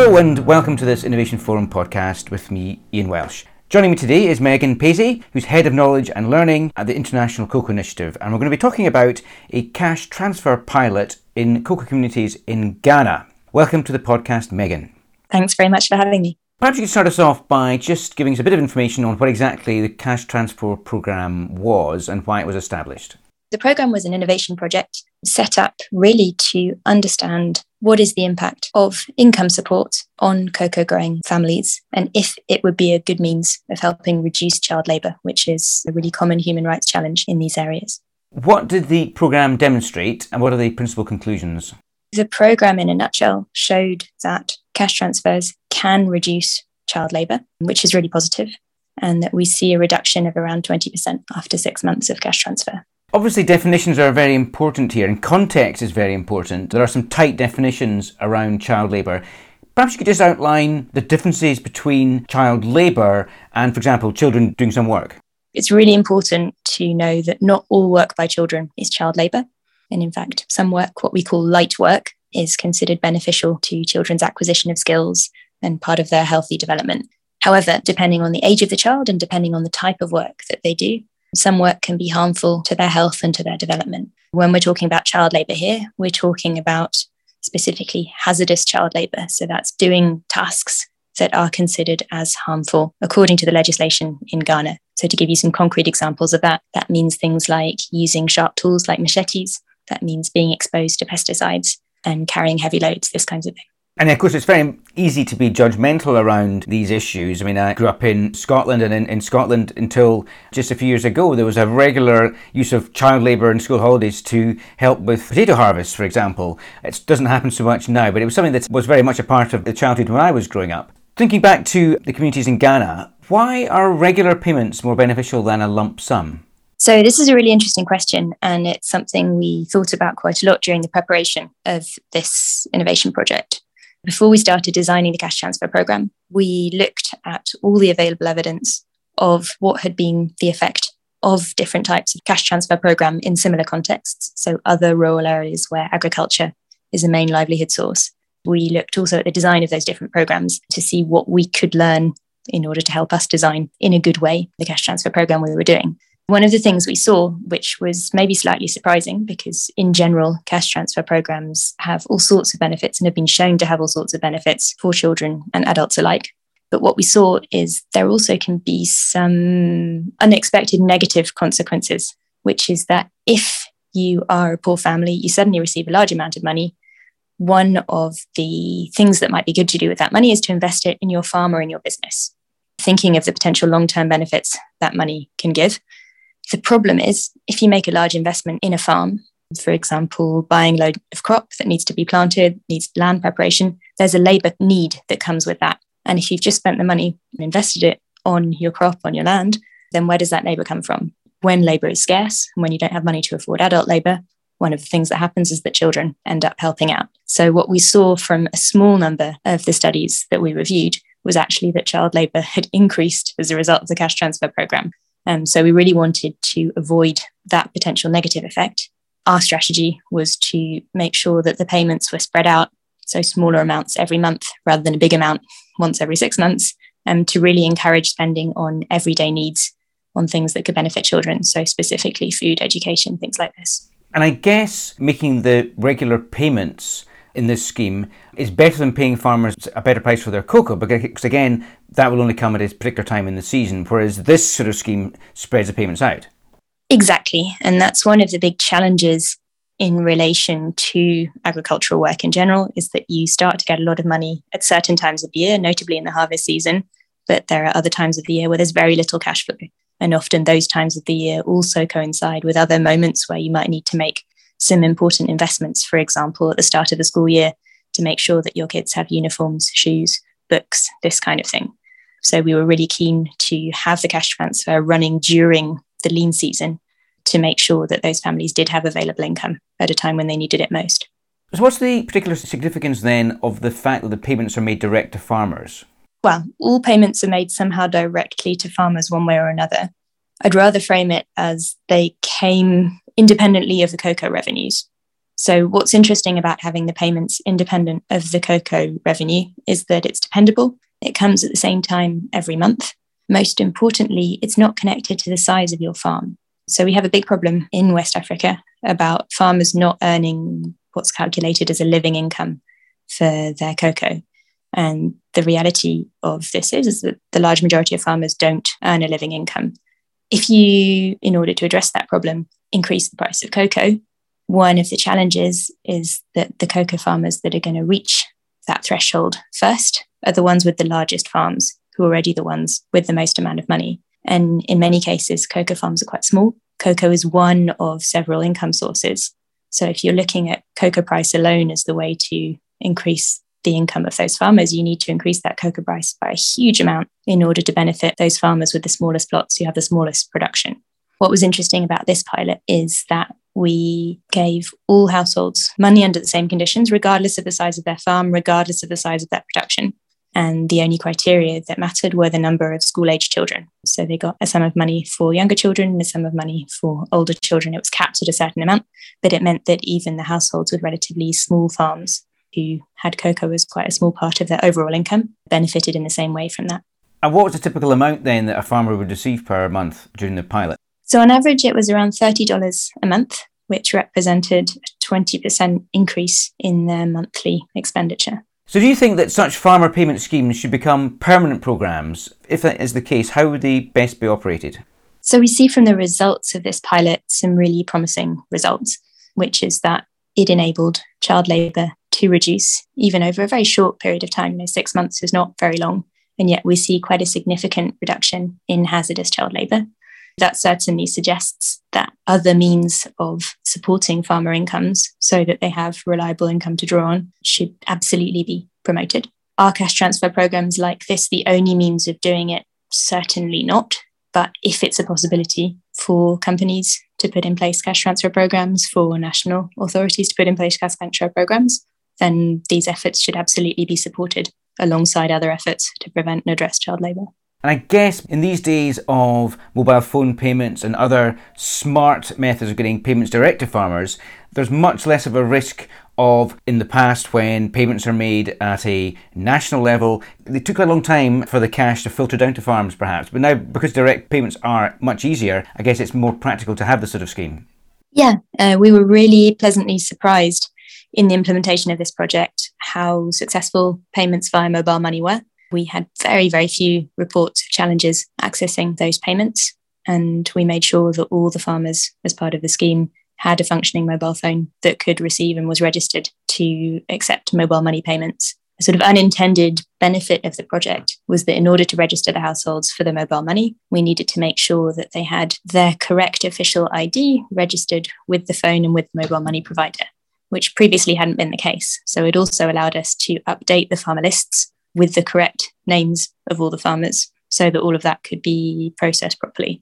Hello and welcome to this Innovation Forum podcast with me, Ian Welsh. Joining me today is Megan Paisley, who's Head of Knowledge and Learning at the International Cocoa Initiative, and we're going to be talking about a cash transfer pilot in cocoa communities in Ghana. Welcome to the podcast, Megan. Thanks very much for having me. Perhaps you could start us off by just giving us a bit of information on what exactly the cash transfer programme was and why it was established. The programme was an innovation project set up really to understand what is the impact of income support on cocoa growing families and if it would be a good means of helping reduce child labour, which is a really common human rights challenge in these areas. What did the programme demonstrate and what are the principal conclusions? The programme in a nutshell showed that cash transfers can reduce child labour, which is really positive, and that we see a reduction of around 20% after 6 months of cash transfer. Obviously, definitions are very important here, and context is very important. There are some tight definitions around child labour. Perhaps you could just outline the differences between child labour and, for example, children doing some work. It's really important to know that not all work by children is child labour. And in fact, some work, what we call light work, is considered beneficial to children's acquisition of skills and part of their healthy development. However, depending on the age of the child and depending on the type of work that they do, some work can be harmful to their health and to their development. When we're talking about child labour here, we're talking about specifically hazardous child labour. So that's doing tasks that are considered as harmful according to the legislation in Ghana. So to give you some concrete examples of that means things like using sharp tools like machetes. That means being exposed to pesticides and carrying heavy loads, this kind of thing. And of course, it's very easy to be judgmental around these issues. I mean, I grew up in Scotland, and in Scotland until just a few years ago, there was a regular use of child labour in school holidays to help with potato harvest, for example. It doesn't happen so much now, but it was something that was very much a part of the childhood when I was growing up. Thinking back to the communities in Ghana, why are regular payments more beneficial than a lump sum? So this is a really interesting question, and it's something we thought about quite a lot during the preparation of this innovation project. Before we started designing the cash transfer programme, we looked at all the available evidence of what had been the effect of different types of cash transfer programme in similar contexts, so other rural areas where agriculture is the main livelihood source. We looked also at the design of those different programmes to see what we could learn in order to help us design in a good way the cash transfer programme we were doing. One of the things we saw, which was maybe slightly surprising, because in general, cash transfer programs have all sorts of benefits and have been shown to have all sorts of benefits for children and adults alike. But what we saw is there also can be some unexpected negative consequences, which is that if you are a poor family, you suddenly receive a large amount of money. One of the things that might be good to do with that money is to invest it in your farm or in your business, thinking of the potential long-term benefits that money can give. The problem is, if you make a large investment in a farm, for example, buying a load of crop that needs to be planted, needs land preparation, there's a labour need that comes with that. And if you've just spent the money and invested it on your crop, on your land, then where does that labour come from? When labour is scarce, and when you don't have money to afford adult labour, one of the things that happens is that children end up helping out. So what we saw from a small number of the studies that we reviewed was actually that child labour had increased as a result of the cash transfer programme. So we really wanted to avoid that potential negative effect. Our strategy was to make sure that the payments were spread out, so smaller amounts every month rather than a big amount once every 6 months, to really encourage spending on everyday needs, on things that could benefit children, so specifically food, education, things like this. And I guess making the regular payments in this scheme is better than paying farmers a better price for their cocoa, because again, that will only come at a particular time in the season, whereas this sort of scheme spreads the payments out. Exactly, and that's one of the big challenges in relation to agricultural work in general, is that you start to get a lot of money at certain times of the year, notably in the harvest season, but there are other times of the year where there's very little cash flow, and often those times of the year also coincide with other moments where you might need to make some important investments, for example, at the start of the school year to make sure that your kids have uniforms, shoes, books, this kind of thing. So we were really keen to have the cash transfer running during the lean season to make sure that those families did have available income at a time when they needed it most. So what's the particular significance then of the fact that the payments are made direct to farmers? Well, all payments are made somehow directly to farmers one way or another. I'd rather frame it as they came independently of the cocoa revenues. So what's interesting about having the payments independent of the cocoa revenue is that it's dependable. It comes at the same time every month. Most importantly, it's not connected to the size of your farm. So we have a big problem in West Africa about farmers not earning what's calculated as a living income for their cocoa. And the reality of this is that the large majority of farmers don't earn a living income. If you, in order to address that problem, increase the price of cocoa, one of the challenges is that the cocoa farmers that are going to reach that threshold first are the ones with the largest farms, who are already the ones with the most amount of money. And in many cases, cocoa farms are quite small. Cocoa is one of several income sources. So if you're looking at cocoa price alone as the way to increase the income of those farmers, you need to increase that cocoa price by a huge amount in order to benefit those farmers with the smallest plots who have the smallest production. What was interesting about this pilot is that we gave all households money under the same conditions, regardless of the size of their farm, regardless of the size of their production. And the only criteria that mattered were the number of school-aged children. So they got a sum of money for younger children and a sum of money for older children. It was capped at a certain amount, but it meant that even the households with relatively small farms who had cocoa as quite a small part of their overall income benefited in the same way from that. And what was the typical amount then that a farmer would receive per month during the pilot? So on average, it was around $30 a month, which represented a 20% increase in their monthly expenditure. So do you think that such farmer payment schemes should become permanent programmes? If that is the case, how would they best be operated? So we see from the results of this pilot some really promising results, which is that it enabled child labour to reduce, even over a very short period of time. 6 months is not very long, and yet we see quite a significant reduction in hazardous child labour. That certainly suggests that other means of supporting farmer incomes so that they have reliable income to draw on should absolutely be promoted. Are cash transfer programs like this the only means of doing it? Certainly not. But if it's a possibility for companies to put in place cash transfer programs, for national authorities to put in place cash transfer programs, then these efforts should absolutely be supported alongside other efforts to prevent and address child labour. And I guess in these days of mobile phone payments and other smart methods of getting payments direct to farmers, there's much less of a risk of, in the past, when payments are made at a national level, they took a long time for the cash to filter down to farms perhaps. But now, because direct payments are much easier, I guess it's more practical to have this sort of scheme. Yeah, we were really pleasantly surprised in the implementation of this project how successful payments via mobile money were. We had very, very few reports of challenges accessing those payments, and we made sure that all the farmers, as part of the scheme, had a functioning mobile phone that could receive and was registered to accept mobile money payments. A sort of unintended benefit of the project was that in order to register the households for the mobile money, we needed to make sure that they had their correct official ID registered with the phone and with the mobile money provider, which previously hadn't been the case. So it also allowed us to update the farmer lists with the correct names of all the farmers so that all of that could be processed properly.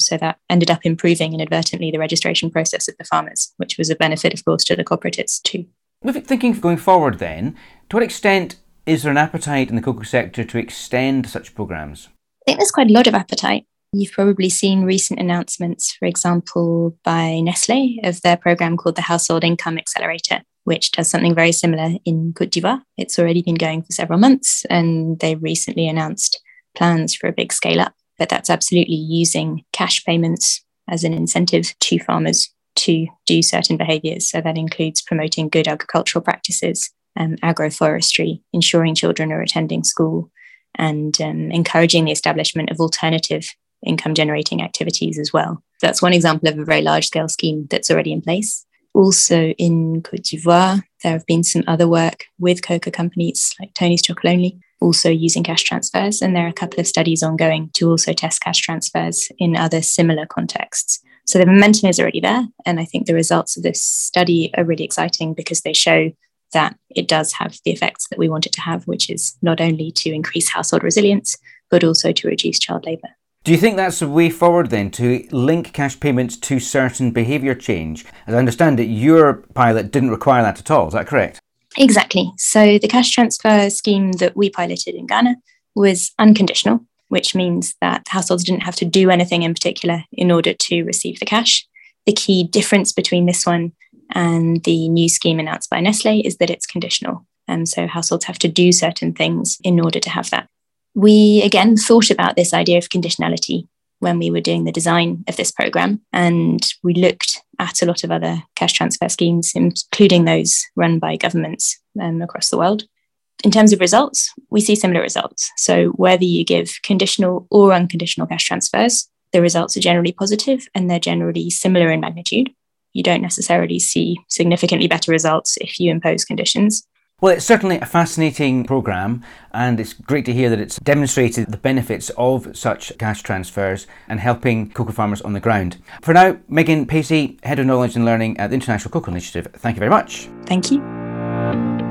So that ended up improving inadvertently the registration process of the farmers, which was a benefit, of course, to the cooperatives too. With thinking going forward then, to what extent is there an appetite in the cocoa sector to extend such programmes? I think there's quite a lot of appetite. You've probably seen recent announcements, for example, by Nestlé of their programme called the Household Income Accelerator, which does something very similar in Côte d'Ivoire. It's already been going for several months, and they recently announced plans for a big scale-up, but that's absolutely using cash payments as an incentive to farmers to do certain behaviours. So that includes promoting good agricultural practices, agroforestry, ensuring children are attending school, and encouraging the establishment of alternative income-generating activities as well. That's one example of a very large-scale scheme that's already in place. Also in Côte d'Ivoire, there have been some other work with cocoa companies like Tony's Chocolate Only, also using cash transfers. And there are a couple of studies ongoing to also test cash transfers in other similar contexts. So the momentum is already there. And I think the results of this study are really exciting because they show that it does have the effects that we want it to have, which is not only to increase household resilience, but also to reduce child labour. Do you think that's the way forward then, to link cash payments to certain behaviour change? As I understand it, your pilot didn't require that at all, is that correct? Exactly. So the cash transfer scheme that we piloted in Ghana was unconditional, which means that households didn't have to do anything in particular in order to receive the cash. The key difference between this one And the new scheme announced by Nestlé is that it's conditional. And so households have to do certain things in order to have that. We, again, thought about this idea of conditionality when we were doing the design of this programme. And we looked at a lot of other cash transfer schemes, including those run by governments across the world. In terms of results, we see similar results. So whether you give conditional or unconditional cash transfers, the results are generally positive and they're generally similar in magnitude. You don't necessarily see significantly better results if you impose conditions. Well, it's certainly a fascinating programme, and it's great to hear that it's demonstrated the benefits of such cash transfers and helping cocoa farmers on the ground. For now, Megan Paisley, Head of Knowledge and Learning at the International Cocoa Initiative, thank you very much. Thank you.